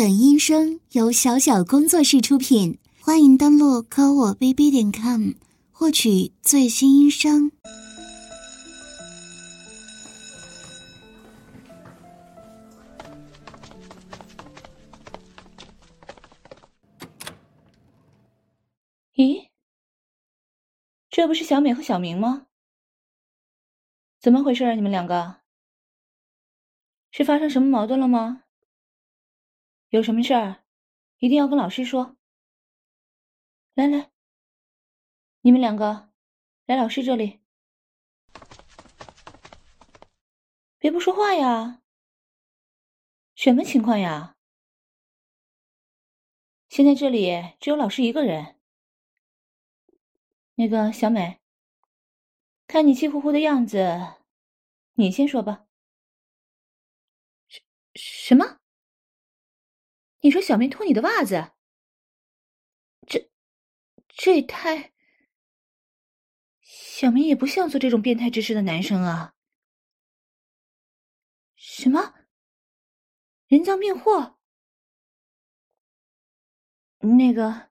本音声由小小工作室出品，欢迎登录kowobb.com 获取最新音声。咦，这不是小美和小明吗？怎么回事啊，你们两个？是发生什么矛盾了吗？有什么事儿，一定要跟老师说。来，你们两个，来老师这里。别不说话呀！什么情况呀？现在这里只有老师一个人。那个小美，看你气呼呼的样子，你先说吧。什么？你说小明脱你的袜子，这也太……小明也不像做这种变态之事的男生啊！什么？人赃并获？那个……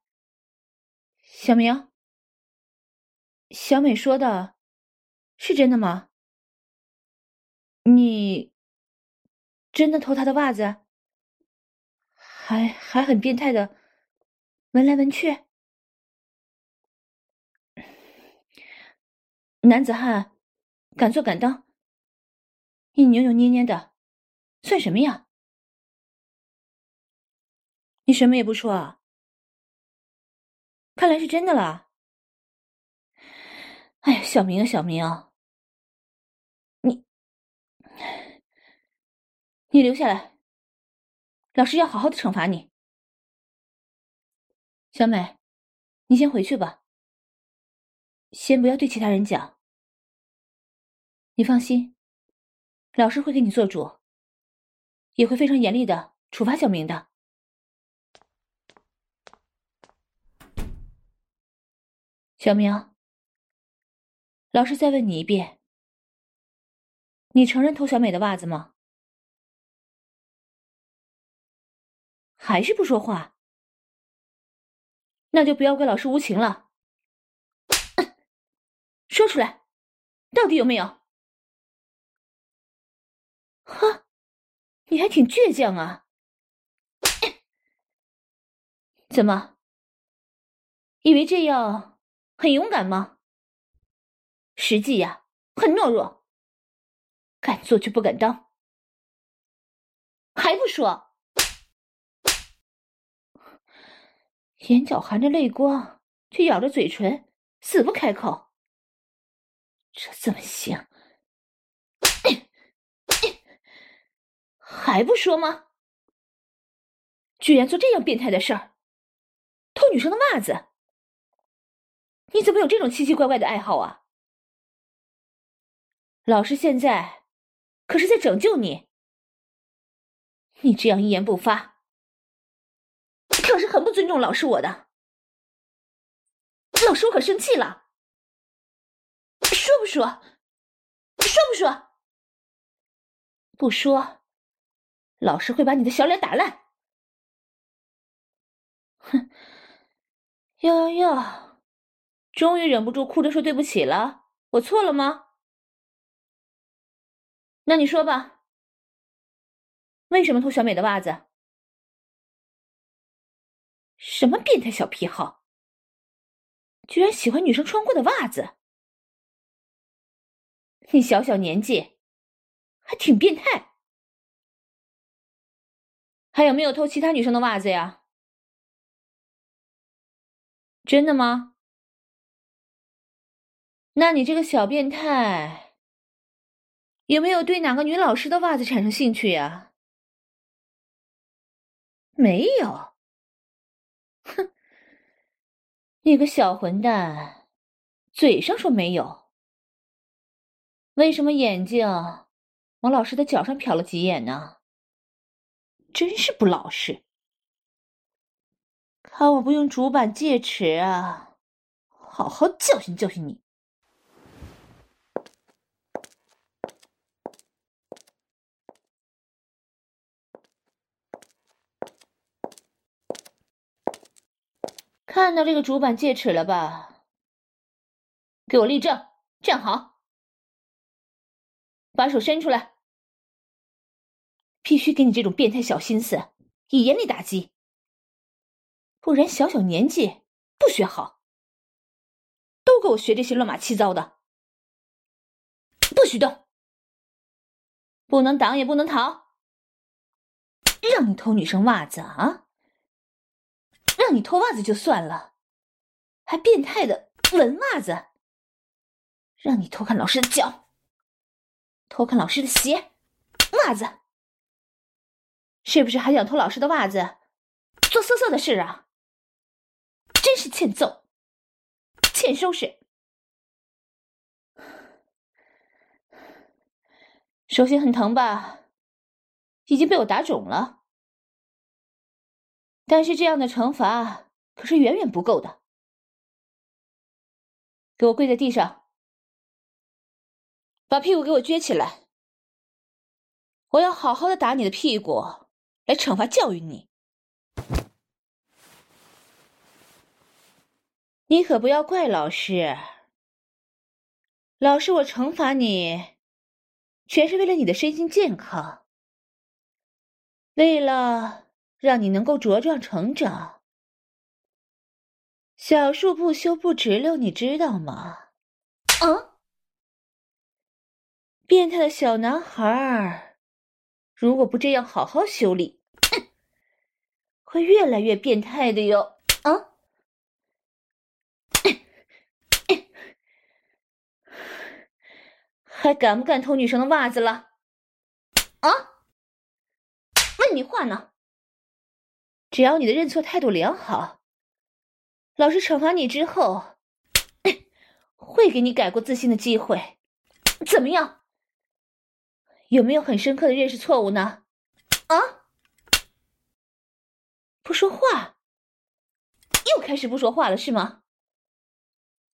小明，小美说的是真的吗？你真的偷她的袜子？还很变态的闻来闻去。男子汉敢做敢当，你扭扭捏捏的算什么呀？你什么也不说啊？看来是真的了。哎呀，小明啊，你留下来，老师要好好的惩罚你。小美，你先回去吧，先不要对其他人讲。你放心，老师会给你做主，也会非常严厉的处罚小明的。小明，老师再问你一遍，你承认偷小美的袜子吗？还是不说话？那就不要怪老师无情了。说出来，到底有没有？哈，你还挺倔强啊。怎么，以为这样很勇敢吗？实际呀，很懦弱，敢做却不敢当。还不说？眼角含着泪光，却咬着嘴唇，死不开口。这怎么行？还不说吗？居然做这样变态的事儿，偷女生的袜子！你怎么有这种奇奇怪怪的爱好啊？老师现在可是在拯救你，你这样一言不发，可是很不尊重老师我的，老师我可生气了。说不说？不说，老师会把你的小脸打烂。哼，哟，终于忍不住哭着说对不起了，我错了吗？那你说吧，为什么偷小美的袜子？什么变态小癖好，居然喜欢女生穿过的袜子。你小小年纪还挺变态。还有没有偷其他女生的袜子呀？真的吗？那你这个小变态有没有对哪个女老师的袜子产生兴趣呀？没有。哼，你个小混蛋，嘴上说没有，为什么眼睛往老师的脚上瞟了几眼呢？真是不老实！看我不用主板戒尺啊，好好教训教训你！看到这个主板戒尺了吧？给我立正，站好，把手伸出来。必须给你这种变态小心思以严厉打击，不然小小年纪不学好，都给我学这些乱码七糟的，不许动，不能挡也不能逃。让你偷女生袜子啊！让你偷袜子就算了，还变态的闻袜子，让你偷看老师的脚，偷看老师的鞋、袜子，是不是还想偷老师的袜子，做色色的事啊？真是欠揍，欠收拾！手心很疼吧？已经被我打肿了，但是这样的惩罚可是远远不够的。给我跪在地上，把屁股给我撅起来，我要好好的打你的屁股来惩罚教育你。你可不要怪老师，老师我惩罚你全是为了你的身心健康，为了让你能够茁壮成长。小树不修不直溜，你知道吗？啊！变态的小男孩如果不这样好好修理，会越来越变态的哟。啊！还敢不敢偷女生的袜子了？啊！你话呢？只要你的认错态度良好，老师惩罚你之后会给你改过自新的机会，怎么样？有没有很深刻的认识错误呢？啊！不说话，又开始不说话了是吗？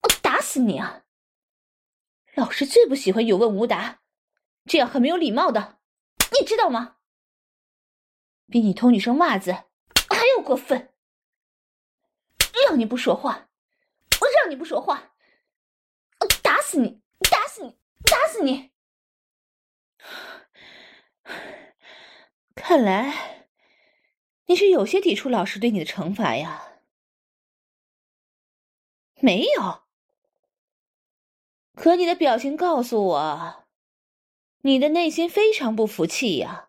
我打死你啊！老师最不喜欢有问无答，这样很没有礼貌的，你知道吗？比你偷女生袜子还要过分！让你不说话，我让你不说话，我打死你，打死你，打死你！看来你是有些抵触老师对你的惩罚呀。没有，可你的表情告诉我，你的内心非常不服气呀。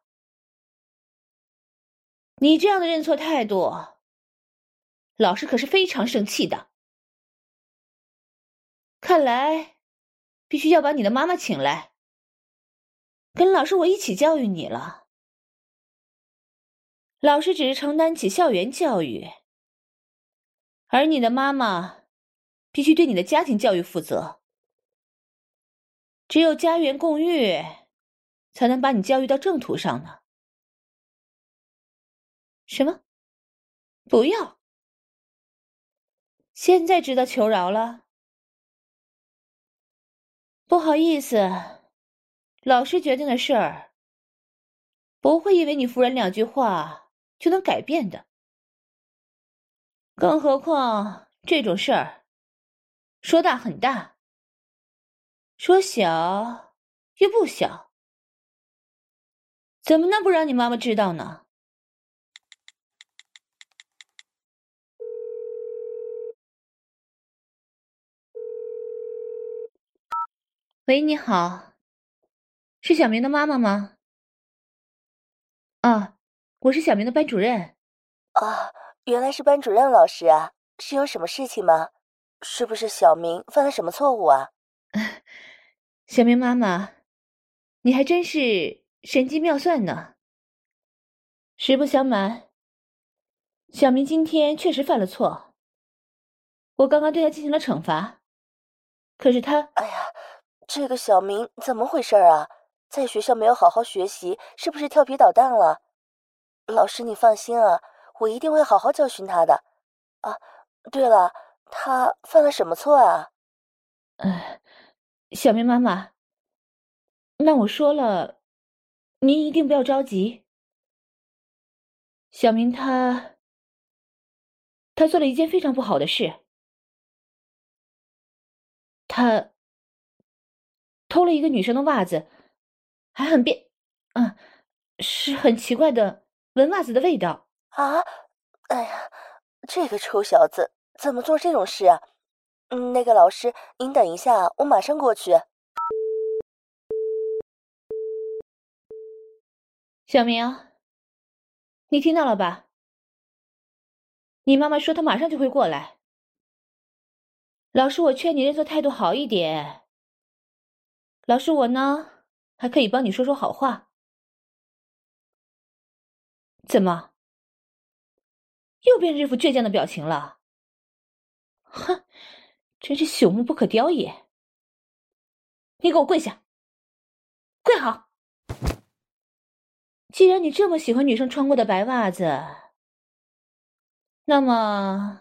你这样的认错态度，老师可是非常生气的。看来，必须要把你的妈妈请来，跟老师我一起教育你了。老师只是承担起校园教育，而你的妈妈必须对你的家庭教育负责。只有家园共育，才能把你教育到正途上呢。什么？不要！现在知道求饶了？不好意思，老师决定的事儿，不会因为你夫人两句话就能改变的。更何况这种事儿，说大很大，说小又不小，怎么能不让你妈妈知道呢？喂，你好，是小明的妈妈吗？啊，我是小明的班主任。啊，原来是班主任老师啊，是有什么事情吗？是不是小明犯了什么错误啊？小明妈妈，你还真是神机妙算呢。实不相瞒，小明今天确实犯了错，我刚刚对他进行了惩罚，可是他……哎呀，这个小明怎么回事啊？在学校没有好好学习，是不是调皮捣蛋了？老师你放心啊，我一定会好好教训他的。啊，对了，他犯了什么错啊？小明妈妈，那我说了，您一定不要着急。小明他他做了一件非常不好的事，他偷了一个女生的袜子，还很变，是很奇怪的闻袜子的味道。啊，哎呀，这个臭小子怎么做这种事啊？那个老师，您等一下，我马上过去。小明，你听到了吧？你妈妈说她马上就会过来。老师，我劝你认错态度好一点。老师，我呢还可以帮你说说好话。怎么？又变成这副倔强的表情了？哼，真是朽木不可雕也。你给我跪下，跪好！既然你这么喜欢女生穿过的白袜子，那么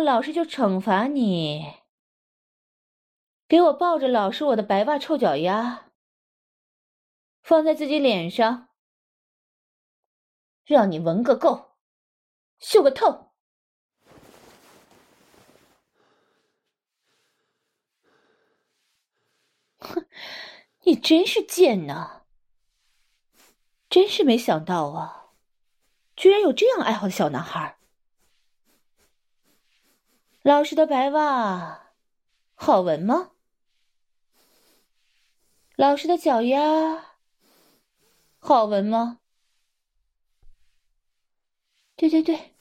老师就惩罚你，给我抱着老师我的白袜臭脚丫，放在自己脸上，让你闻个够，嗅个透。哼，你真是贱呐！真是没想到啊，居然有这样爱好的小男孩。老师的白袜好闻吗？老师的脚丫好闻吗？对对对，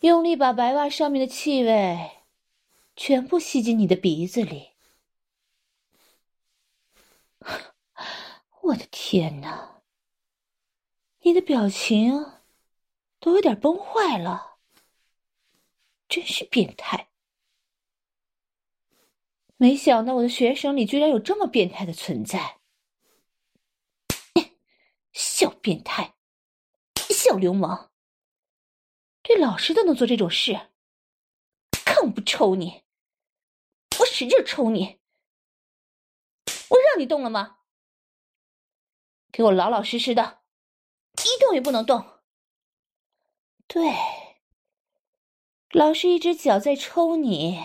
用力把白袜上面的气味全部吸进你的鼻子里。我的天哪，你的表情都有点崩坏了，真是变态。没想到我的学生里居然有这么变态的存在。小变态，小流氓，对老师都能做这种事，看我不抽你，我使劲抽你，我让你动了吗？给我老老实实的，一动也不能动。对，老师一只脚在抽你，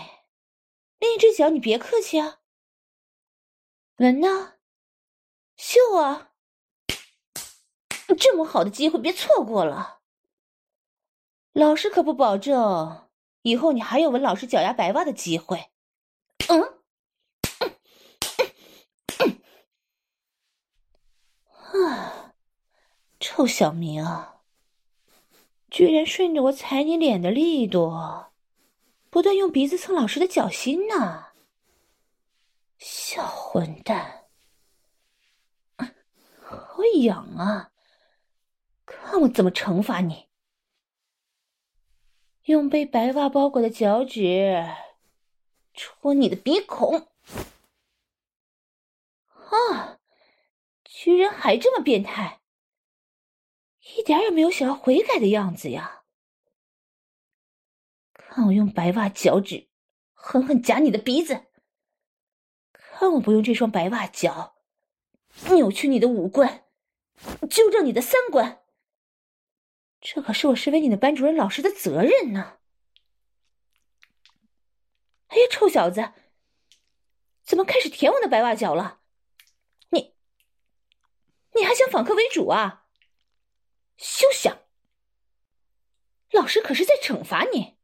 另一只脚你别客气啊，闻啊，嗅啊。这么好的机会别错过了，老师可不保证以后你还有闻老师脚丫白袜的机会。臭小明，居然顺着我踩你脸的力度不断用鼻子蹭老师的脚心呢，小混蛋，好痒啊，看我怎么惩罚你！用被白袜包裹的脚趾戳你的鼻孔，居然还这么变态，一点也没有想要悔改的样子呀！看我用白袜脚趾狠狠夹你的鼻子，看我不用这双白袜脚扭曲你的五官，纠正你的三观。这可是我身为你的班主任老师的责任呢！哎呀，臭小子，怎么开始舔我的白袜脚了？你还想反客为主啊？休想！老师可是在惩罚你！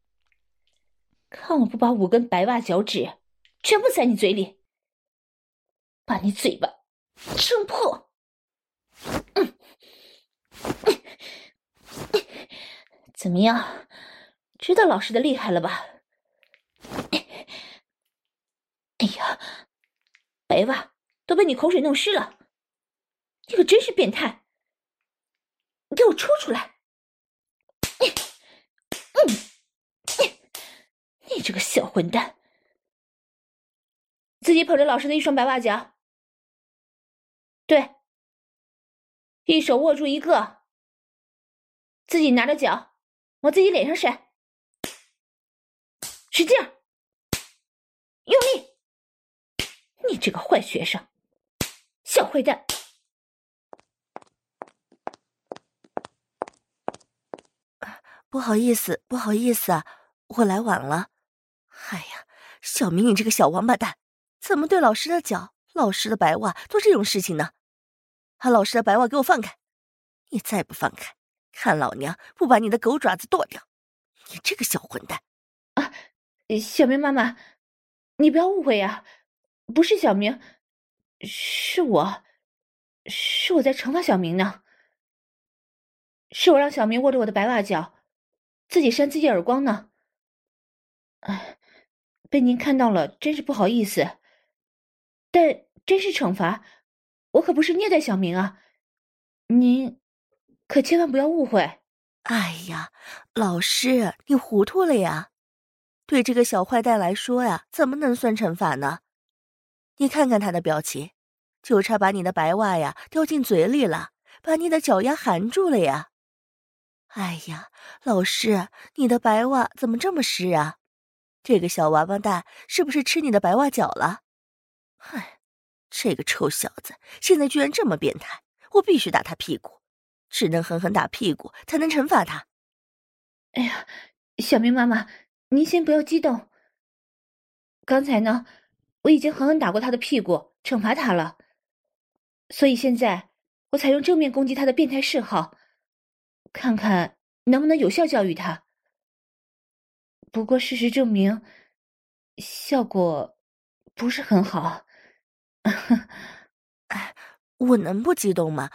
看我不把五根白袜脚趾全部塞你嘴里，把你嘴巴撑破！怎么样，知道老师的厉害了吧？哎呀，白袜都被你口水弄湿了，你可真是变态！你给我抽出来！你这个小混蛋，自己捧着老师的一双白袜脚，对，一手握住一个，自己拿着脚。往自己脸上甩，使劲，用力！你这个坏学生，小坏蛋！不好意思啊，我来晚了。哎呀，小明你这个小王八蛋，怎么对老师的脚、老师的白袜做这种事情呢？把老师的白袜给我放开！你再不放开，看老娘不把你的狗爪子剁掉！你这个小混蛋！啊，小明妈妈，你不要误会呀，不是小明，是我在惩罚小明呢。是我让小明握着我的白袜脚，自己扇自己耳光呢。哎，被您看到了，真是不好意思。但真是惩罚，我可不是虐待小明啊，您可千万不要误会。哎呀，老师，你糊涂了呀！对这个小坏蛋来说呀，怎么能算惩罚呢？你看看他的表情，就差把你的白袜呀掉进嘴里了，把你的脚丫含住了呀。哎呀，老师，你的白袜怎么这么湿啊？这个小王八蛋是不是吃你的白袜脚了？哎，这个臭小子现在居然这么变态，我必须打他屁股，只能狠狠打屁股才能惩罚他。哎呀，小明妈妈，您先不要激动。刚才呢，我已经狠狠打过他的屁股，惩罚他了。所以现在我采用正面攻击他的变态嗜好，看看能不能有效教育他。不过事实证明，效果不是很好。哎，我能不激动吗？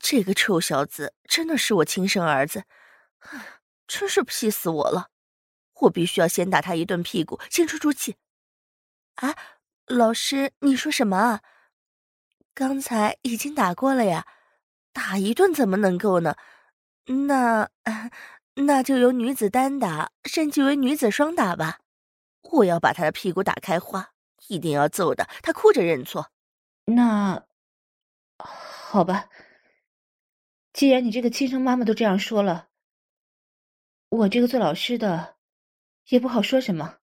这个臭小子真的是我亲生儿子，真是气死我了！我必须要先打他一顿屁股，先出出气。啊，老师，你说什么啊？刚才已经打过了呀，打一顿怎么能够呢？那就由女子单打，甚至为女子双打吧。我要把他的屁股打开花，一定要揍的他哭着认错。那好吧，既然你这个亲生妈妈都这样说了，我这个做老师的也不好说什么。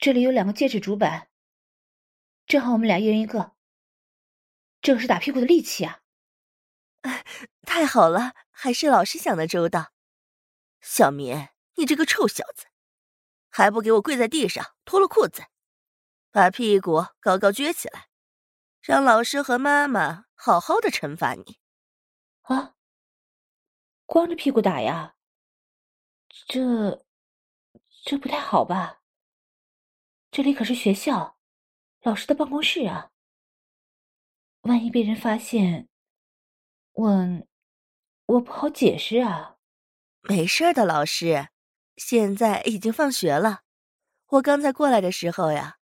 这里有2个戒指主板，正好我们俩一人一个，这可是打屁股的利器啊。太好了，还是老师想的周到。小明，你这个臭小子，还不给我跪在地上脱了裤子，把屁股高高撅起来，让老师和妈妈好好的惩罚你。啊，光着屁股打呀？这不太好吧？这里可是学校，老师的办公室啊。万一被人发现，我不好解释啊。没事的，老师，现在已经放学了。我刚才过来的时候呀，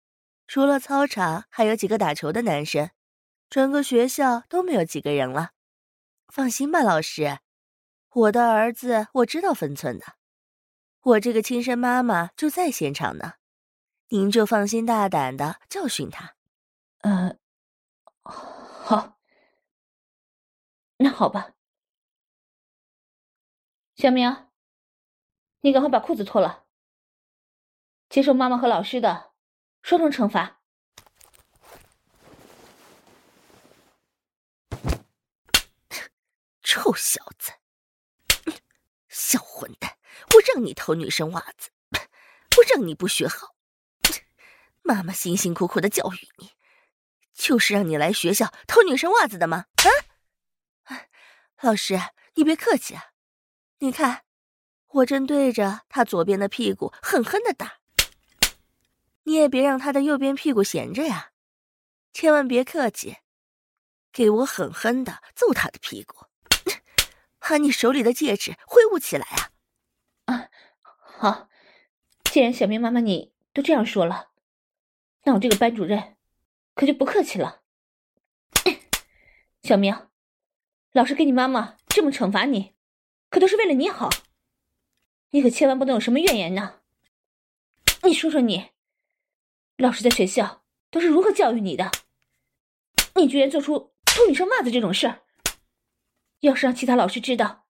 除了操场还有几个打球的男生，整个学校都没有几个人了。放心吧，老师，我的儿子我知道分寸的，我这个亲生妈妈就在现场呢，您就放心大胆的教训他。好，那好吧。小明，你赶快把裤子脱了，接受妈妈和老师的双重惩罚。臭小子，小混蛋，我让你偷女生袜子，我让你不学好，妈妈辛辛苦苦的教育你，就是让你来学校偷女生袜子的吗？啊，老师，你别客气啊，你看，我正对着他左边的屁股狠狠的打，你也别让他的右边屁股闲着呀，千万别客气，给我狠狠的揍他的屁股。把你手里的戒指挥舞起来啊！好，既然小明妈妈你都这样说了，那我这个班主任可就不客气了。小明，老师跟你妈妈这么惩罚你，可都是为了你好，你可千万不能有什么怨言呢。你说说你，老师在学校都是如何教育你的？你居然做出偷女生袜子这种事儿！要是让其他老师知道，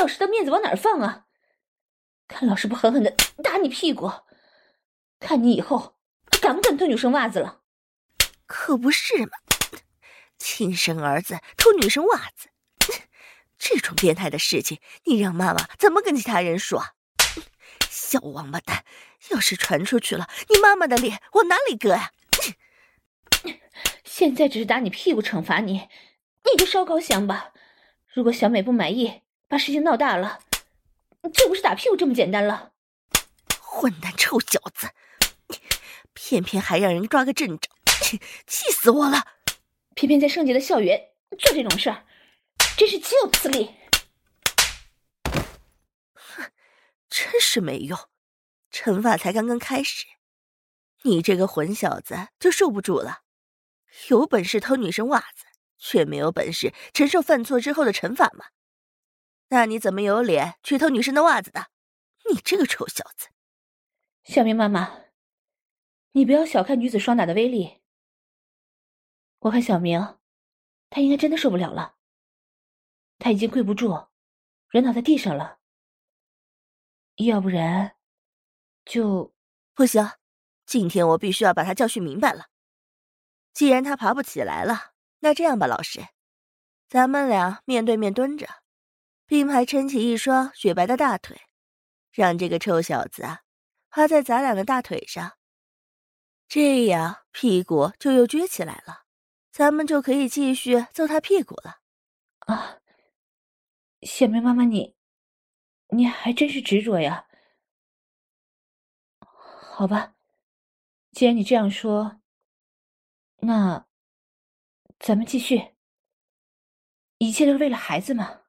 老师的面子往哪儿放啊？看老师不狠狠的打你屁股，看你以后敢不敢偷女生袜子了？可不是嘛，亲生儿子偷女生袜子，这种变态的事情，你让妈妈怎么跟其他人说？小王八蛋，要是传出去了，你妈妈的脸往哪里搁呀？现在只是打你屁股惩罚你，你就烧高香吧。如果小美不满意，把事情闹大了，就不是打屁股这么简单了。混蛋臭小子，偏偏还让人抓个正着，气死我了！偏偏在圣洁的校园做这种事儿，真是岂有此理！哼，真是没用，惩罚才刚刚开始，你这个混小子就受不住了。有本事偷女生袜子，却没有本事承受犯错之后的惩罚嘛？那你怎么有脸去偷女生的袜子的？你这个臭小子！小明妈妈，你不要小看女子双打的威力。我看小明，他应该真的受不了了。他已经跪不住，人倒在地上了。要不然，就……不行，今天我必须要把他教训明白了。既然他爬不起来了，那这样吧，老师，咱们俩面对面蹲着，并排撑起一双雪白的大腿，让这个臭小子趴在咱俩的大腿上，这样屁股就又撅起来了，咱们就可以继续揍他屁股了。啊，小梅妈妈，你还真是执着呀。好吧，既然你这样说，那咱们继续。一切都是为了孩子嘛。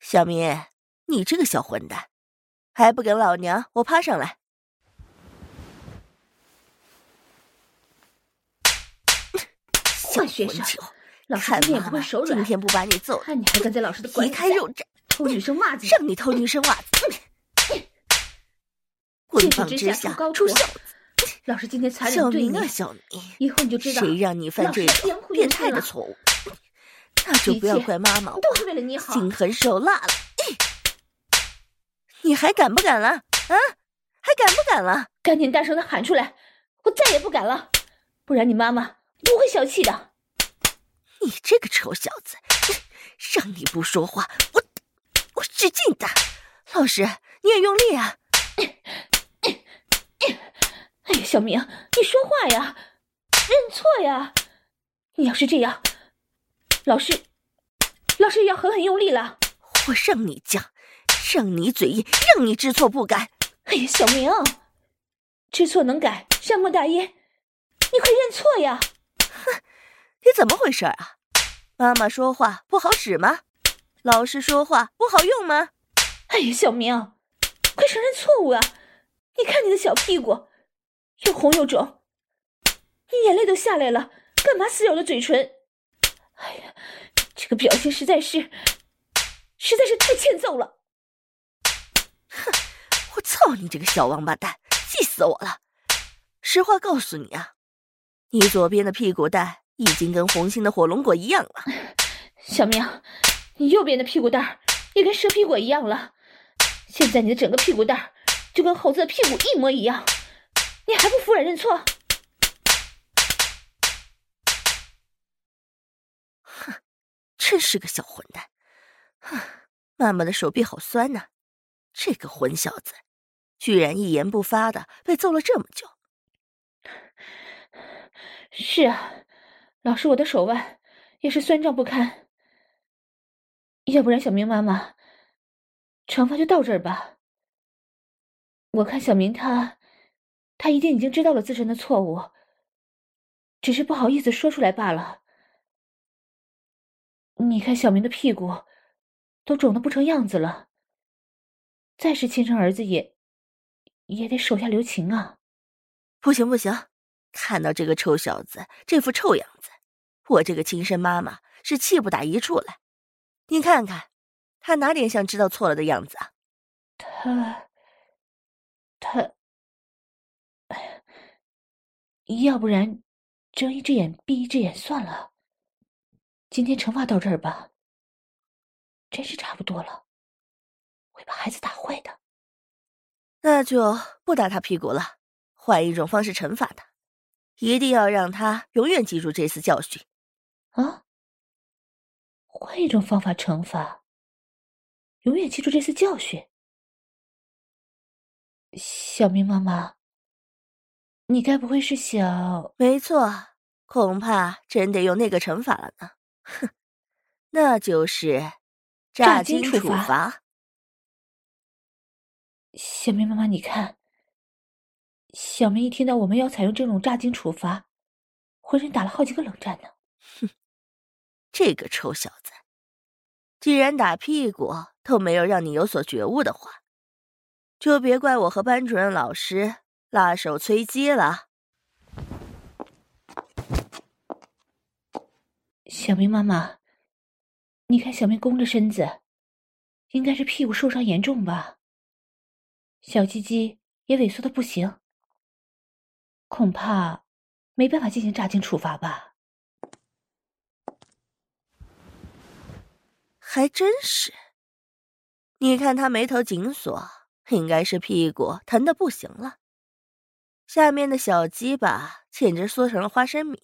小明，你这个小混蛋，还不给老娘我趴上来。坏学生，老师今天也不会手软，今天不把你揍，看你还敢在老师的管开肉绽，偷女生袜子，让你偷女生袜子，棍棒之下出孝子。老师今天才能对你，小明，以后你就知道谁让你犯这种变态的错误，那就不要怪妈妈我心狠手辣了。你还敢不敢了啊？还敢不敢了？赶紧大声的喊出来，我再也不敢了，不然你妈妈不会消气的。你这个臭小子，让你不说话，我使劲打。老师，你也用力啊！哎呀，小明，你说话呀，认错呀！你要是这样，老师也要狠狠用力了。我让你犟，让你嘴硬，让你知错不改。哎呀，小明，知错能改，善莫大焉，你快认错呀！哼，你怎么回事啊？妈妈说话不好使吗？老师说话不好用吗？哎呀，小明，快承认错误啊！你看你的小屁股，又红又肿，你眼泪都下来了，干嘛撕咬的嘴唇？哎呀，这个表情实在是太欠揍了！哼，我操你这个小王八蛋，气死我了！实话告诉你啊，你左边的屁股蛋已经跟红心的火龙果一样了。小明，你右边的屁股蛋也跟蛇皮果一样了。现在你的整个屁股蛋就跟猴子的屁股一模一样。你还不服软认错？哼，真是个小混蛋！哼，妈妈的手臂好酸呐，这个混小子，居然一言不发的被揍了这么久。是啊，老师，我的手腕也是酸胀不堪。要不然，小明妈妈，惩罚就到这儿吧。我看小明他一定已经知道了自身的错误，只是不好意思说出来罢了。你看小明的屁股都肿得不成样子了，再是亲生儿子也得手下留情啊。不行，看到这个臭小子这副臭样子，我这个亲生妈妈是气不打一处来。你看看他哪点像知道错了的样子啊？他要不然睁一只眼闭一只眼算了，今天惩罚到这儿吧，真是差不多了，会把孩子打坏的。那就不打他屁股了，换一种方式惩罚他，一定要让他永远记住这次教训。啊？换一种方法惩罚？永远记住这次教训。小明妈妈，你该不会是想……没错，恐怕真得用那个惩罚了呢。哼，那就是诈金处罚。小明妈妈，你看，小明一听到我们要采用这种诈金处罚，浑身打了好几个冷战呢。哼，这个臭小子，既然打屁股都没有让你有所觉悟的话，就别怪我和班主任老师拉手催鸡了。小明妈妈，你看小明弓着身子，应该是屁股受伤严重吧？小鸡鸡也萎缩的不行，恐怕没办法进行诈金处罚吧？还真是，你看他眉头紧锁，应该是屁股疼得不行了，下面的小鸡巴简直缩成了花生米，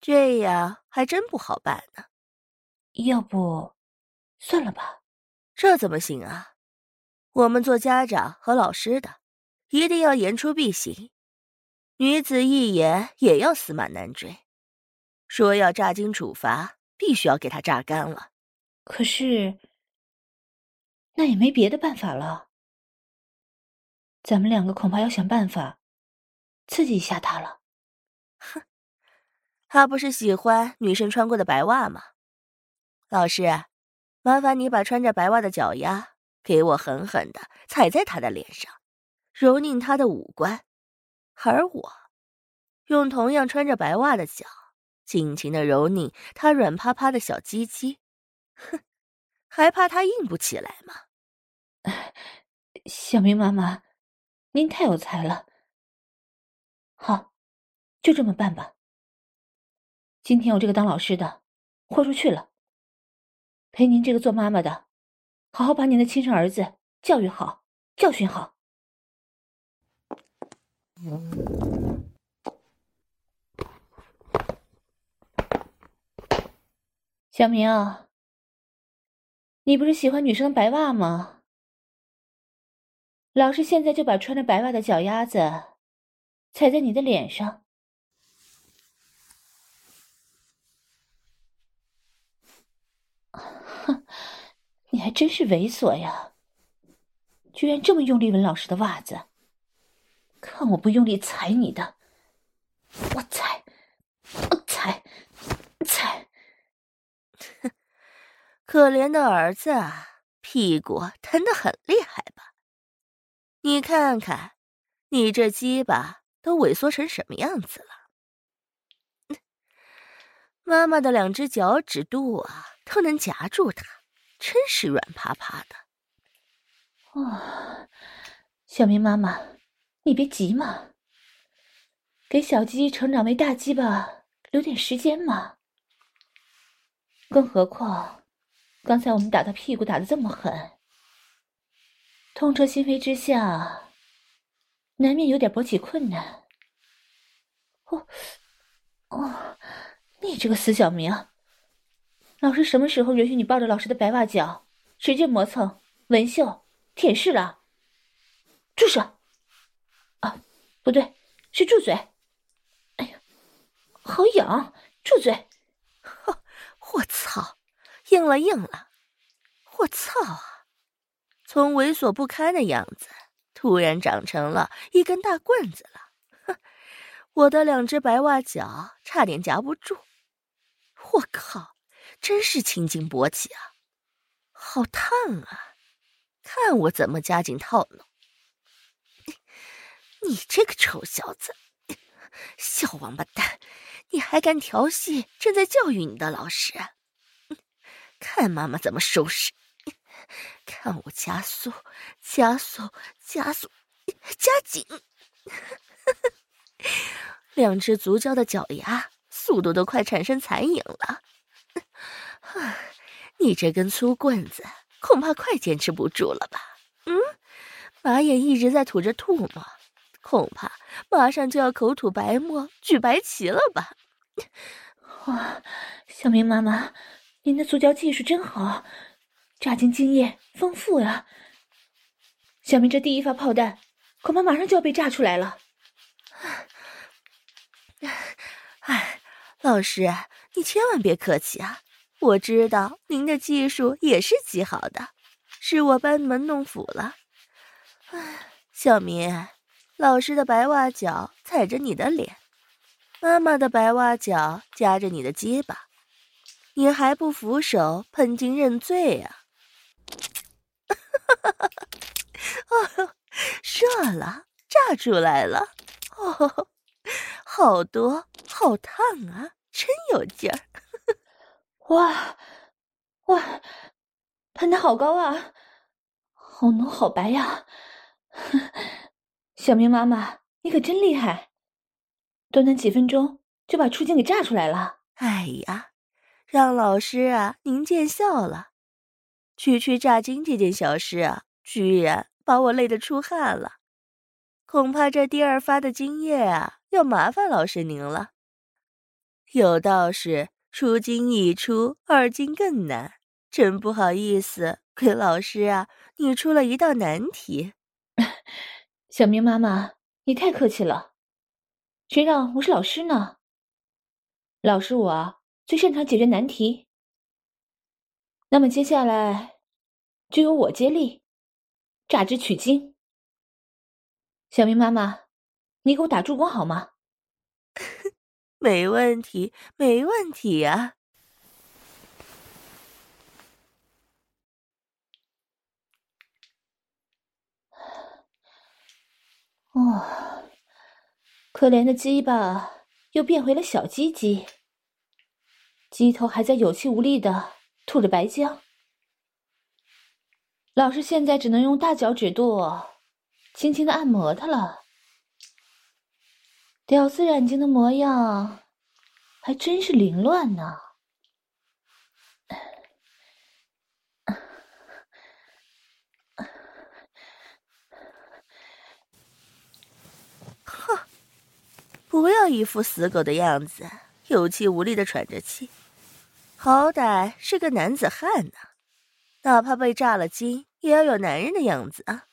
这样还真不好办呢。要不算了吧？这怎么行啊？我们做家长和老师的一定要言出必行，女子一言也要死马难追，说要诈金处罚必须要给她榨干了。可是那也没别的办法了，咱们两个恐怕要想办法刺激一下他了。哼，他不是喜欢女生穿过的白袜吗？老师，麻烦你把穿着白袜的脚丫给我狠狠的踩在他的脸上，蹂躏他的五官，而我用同样穿着白袜的脚尽情的蹂躏他软趴趴的小鸡鸡。哼，还怕他硬不起来吗？小明妈妈，您太有才了。好，就这么办吧。今天我这个当老师的豁出去了，陪您这个做妈妈的好好把您的亲生儿子教育好，教训好。小明，你不是喜欢女生的白袜吗？老师现在就把穿着白袜的脚丫子踩在你的脸上。哼，你还真是猥琐呀，居然这么用力闻老师的袜子，看我不用力踩你的。我踩，我踩，踩。可怜的儿子啊，屁股疼得很厉害吧？你看看，你这鸡巴都萎缩成什么样子了？妈妈的两只脚趾肚啊，都能夹住它，真是软趴趴的。哦，小明妈妈，你别急嘛，给小鸡成长为大鸡巴留点时间嘛。更何况，刚才我们打他屁股打得这么狠，痛彻心扉之下，难免有点勃起困难。哦，你这个死小明，老师什么时候允许你抱着老师的白袜脚使劲磨蹭、纹绣、舔舐了？住手！啊，不对，是住嘴！哎呀，好痒！住嘴！我操，硬了硬了！我操啊！从猥琐不堪的样子突然长成了一根大棍子了。哼，我的两只白袜脚差点夹不住。我靠，真是青筋勃起啊，好烫啊，看我怎么加紧套弄。你这个臭小子，小王八蛋，你还敢调戏正在教育你的老师，看妈妈怎么收拾。看我加速，加速，加速，加紧！两只足交的脚丫速度都快产生残影了。你这根粗棍子恐怕快坚持不住了吧？嗯，马眼一直在吐着吐沫，恐怕马上就要口吐白沫举白旗了吧？哇，小明妈妈，您的足交技术真好！抓紧经验丰富啊！小明这第一发炮弹恐怕马上就要被炸出来了。哎，老师，你千万别客气啊！我知道您的技术也是极好的，是我班门弄斧了。哎，小明，老师的白袜脚踩着你的脸，妈妈的白袜脚夹着你的鸡巴，你还不俯首喷金认罪啊？哦，射了，炸出来了！哦，好多，好烫啊，真有劲儿！哇，喷得好高啊，好浓好白呀、啊！小明妈妈，你可真厉害，短短几分钟就把初见给炸出来了。哎呀，让老师啊您见笑了。区区炸金这件小事啊，居然把我累得出汗了，恐怕这第二发的精液啊，要麻烦老师您了。有道是初经已出，二经更难，真不好意思，鬼老师啊，你出了一道难题。小明妈妈，你太客气了，谁让我是老师呢？老师我啊，最擅长解决难题。那么接下来，就由我接力，榨汁取精。小明妈妈，你给我打助攻好吗？没问题，没问题啊。哦，可怜的鸡巴又变回了小鸡鸡，鸡头还在有气无力的吐着白浆。老师现在只能用大脚趾跺，轻轻的按摩它了。屌丝染精的模样还真是凌乱呢。哼，不要一副死狗的样子，有气无力的喘着气，好歹是个男子汉呢、啊，哪怕被炸了精也要有男人的样子啊。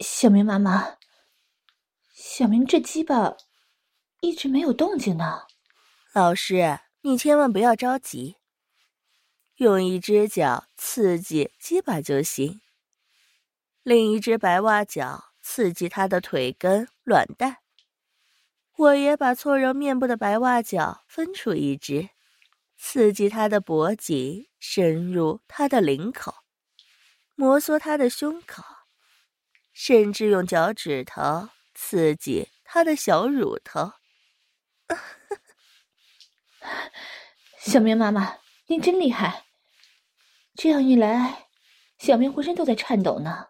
小明妈妈，小明这鸡巴一直没有动静呢。老师，你千万不要着急，用一只脚刺激鸡巴就行，另一只白袜脚刺激他的腿根卵蛋。我也把搓揉面部的白袜脚分出一只，刺激他的脖颈，深入他的领口，摩挲他的胸口，甚至用脚趾头刺激他的小乳头。小明妈妈，您真厉害，这样一来小明浑身都在颤抖呢。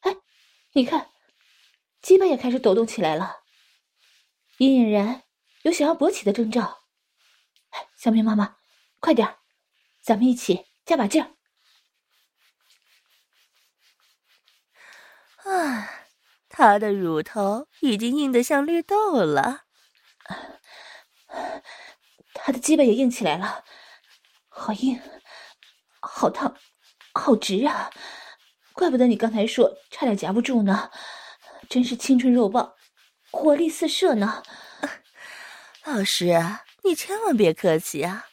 哎，你看鸡巴也开始抖动起来了，隐隐然有想要勃起的征兆。哎，小明妈妈，快点，咱们一起加把劲儿。啊，他的乳头已经硬得像绿豆了，他的鸡巴也硬起来了，好硬，好烫，好直啊！怪不得你刚才说差点夹不住呢，真是青春肉棒，火力四射呢。老师，你千万别客气啊，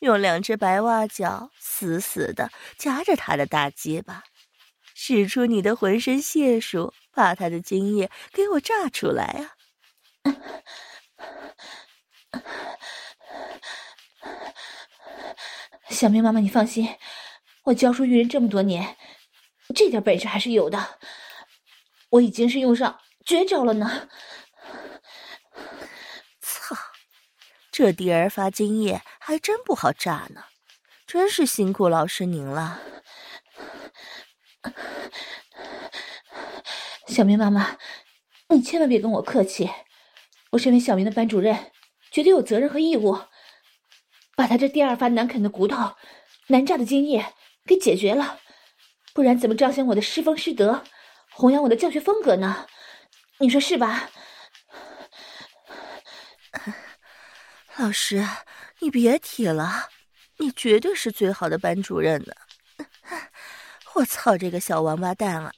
用两只白袜脚死死的夹着他的大鸡巴，使出你的浑身解数，把他的精液给我炸出来啊！小明妈妈，你放心，我教书育人这么多年，这点本事还是有的。我已经是用上绝招了呢。操，这第二发精液还真不好炸呢，真是辛苦老师您了。小明妈妈，你千万别跟我客气，我身为小明的班主任，绝对有责任和义务，把他这第二发难啃的骨头、难炸的精液给解决了，不然怎么彰显我的师风师德，弘扬我的教学风格呢？你说是吧？老师，你别提了，你绝对是最好的班主任呢。我操，这个小王八蛋啊！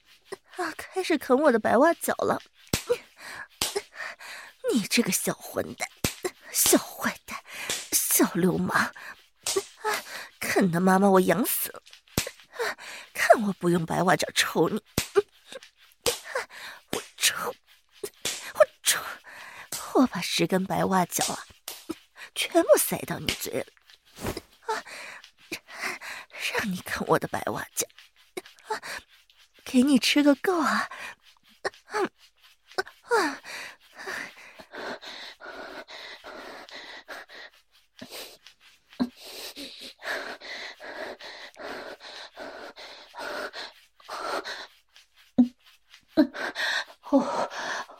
啊，开始啃我的白袜脚了！你这个小混蛋、小坏蛋、小流氓！啊，啃得妈妈我痒死了！啊，看我不用白袜脚抽你！啊，我抽！我把10根白袜脚啊，全部塞到你嘴里！啊，让你啃我的白袜脚！啊！给你吃个够啊！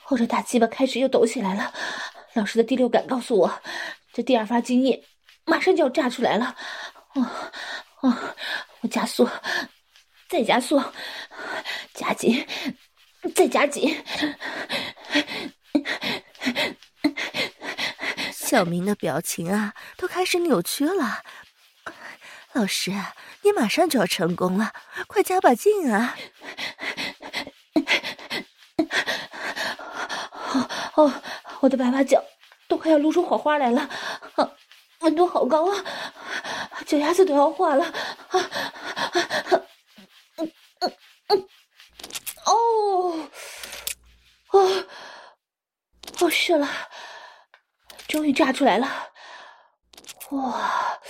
我这大鸡巴开始又抖起来了。老师的第六感告诉我，这第2发精液马上就要炸出来了。我加速，再加速。夹紧，再夹紧。小明的表情啊，都开始扭曲了。老师，你马上就要成功了，快加把劲啊！我的白袜脚都快要撸出火花来了，啊，温度好高啊，脚丫子都要化了啊！是了，终于炸出来了！哇，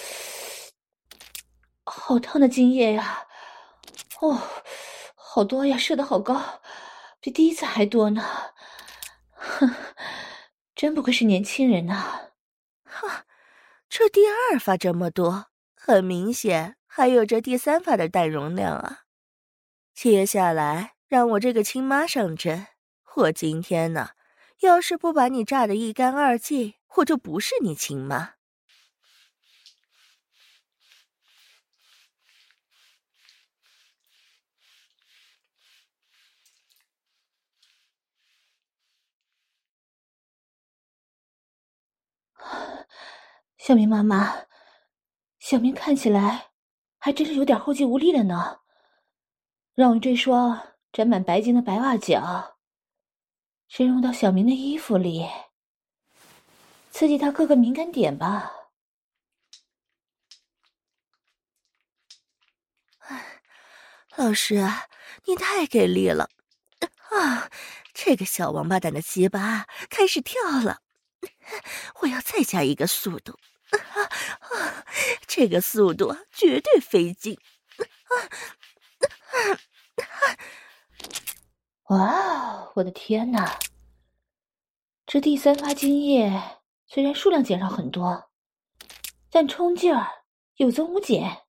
好烫的精液呀！哦，好多呀，射得好高，比第1次还多呢。哼，真不愧是年轻人呐！哈，这第2发这么多，很明显还有这第3发的氮容量啊！接下来让我这个亲妈上阵，我今天呢？要是不把你炸得一干二净，我就不是你亲妈。小明妈妈，小明看起来还真是有点后继无力了呢。让我用这双沾满白精的白袜脚深入到小明的衣服里，刺激他各个敏感点吧。老师啊，你太给力了！啊，这个小王八蛋的鸡巴开始跳了，我要再加一个速度！啊，这个速度绝对飞进！哇，我的天哪！这第3发精液虽然数量减少很多，但冲劲儿有增无减。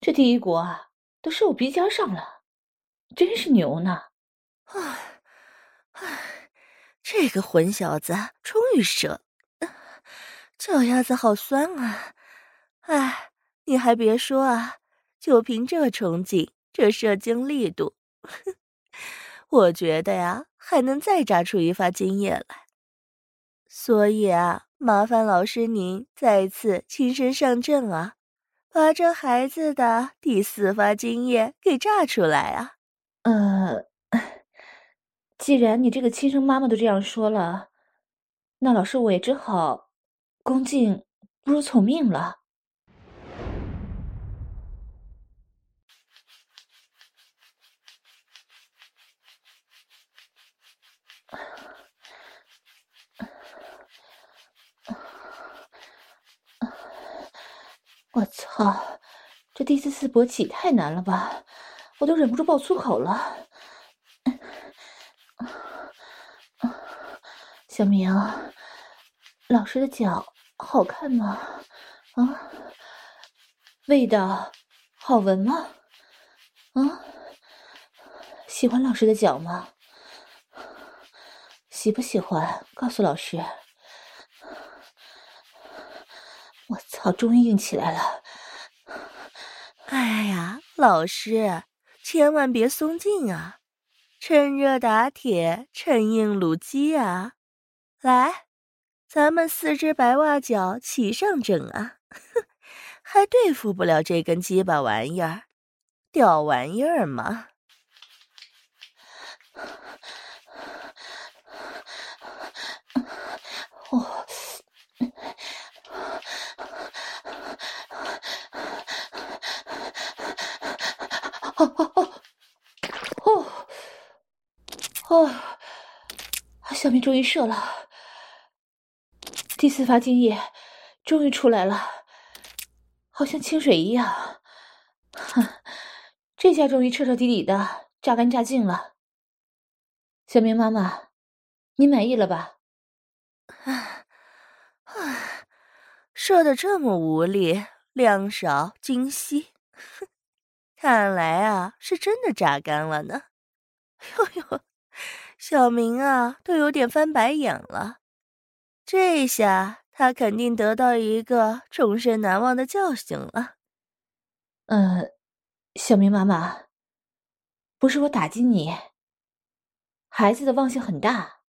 这第一股啊，都射我鼻尖上了，真是牛呢！这个混小子终于射，脚丫子好酸啊！哎，你还别说啊，就凭这冲劲，这射精力度。我觉得呀，还能再炸出1发精液来。所以啊，麻烦老师您再次亲身上阵啊，把这孩子的第4发精液给炸出来啊。既然你这个亲生妈妈都这样说了，那老师我也只好恭敬不如从命了。我操，这第4次勃起太难了吧，我都忍不住爆粗口了。小明，老师的脚好看吗？啊，味道好闻吗？啊，喜欢老师的脚吗？喜不喜欢？告诉老师。我操，终于硬起来了！哎呀，老师，千万别松劲啊！趁热打铁，趁硬撸鸡啊！来，咱们4只白袜脚齐上阵啊！还对付不了这根鸡巴玩意儿，屌玩意儿嘛！我小明终于射了，第四发精液终于出来了，好像清水一样。这下终于彻彻底底的榨干榨净了。小明妈妈，你满意了吧？射得这么无力，量少精细，看来啊是真的榨干了呢。哟哟，小明啊都有点翻白眼了，这下他肯定得到一个终身难忘的教训了。小明妈妈，不是我打击你，孩子的忘性很大，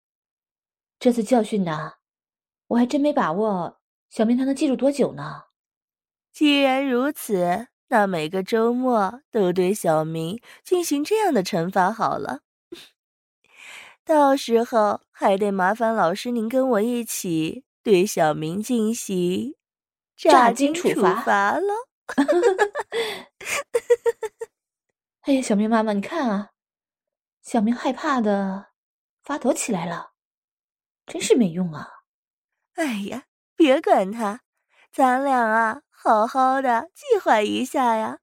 这次教训呢，我还真没把握小明他能记住多久呢。既然如此，那每个周末都对小明进行这样的惩罚好了。到时候还得麻烦老师您跟我一起对小明进行榨精处罚了。哎呀，小明妈妈，你看啊，小明害怕的发抖起来了，真是没用啊。哎呀，别管他，咱俩啊好好的计划一下呀。